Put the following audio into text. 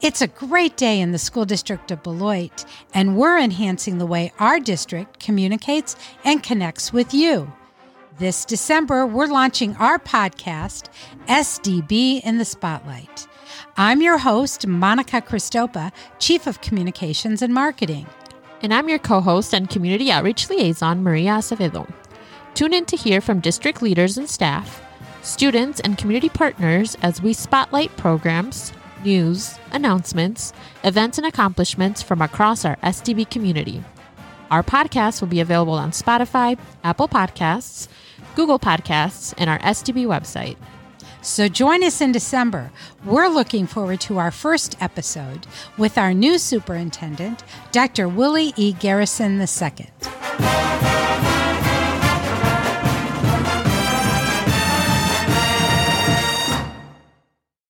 It's a great day in the School District of Beloit, and we're enhancing the way our district communicates and connects with you. This December, we're launching our podcast, SDB in the Spotlight. I'm your host, Monica Cristopa, Chief of Communications and Marketing. And I'm your co-host and Community Outreach Liaison, Maria Acevedo. Tune in to hear from district leaders and staff, students, and community partners as we spotlight programs, news, announcements, events, and accomplishments from across our SDB community. Our podcast will be available on Spotify, Apple Podcasts, Google Podcasts, and our SDB website. So join us in December. We're looking forward to our first episode with our new superintendent, Dr. Willie E. Garrison II.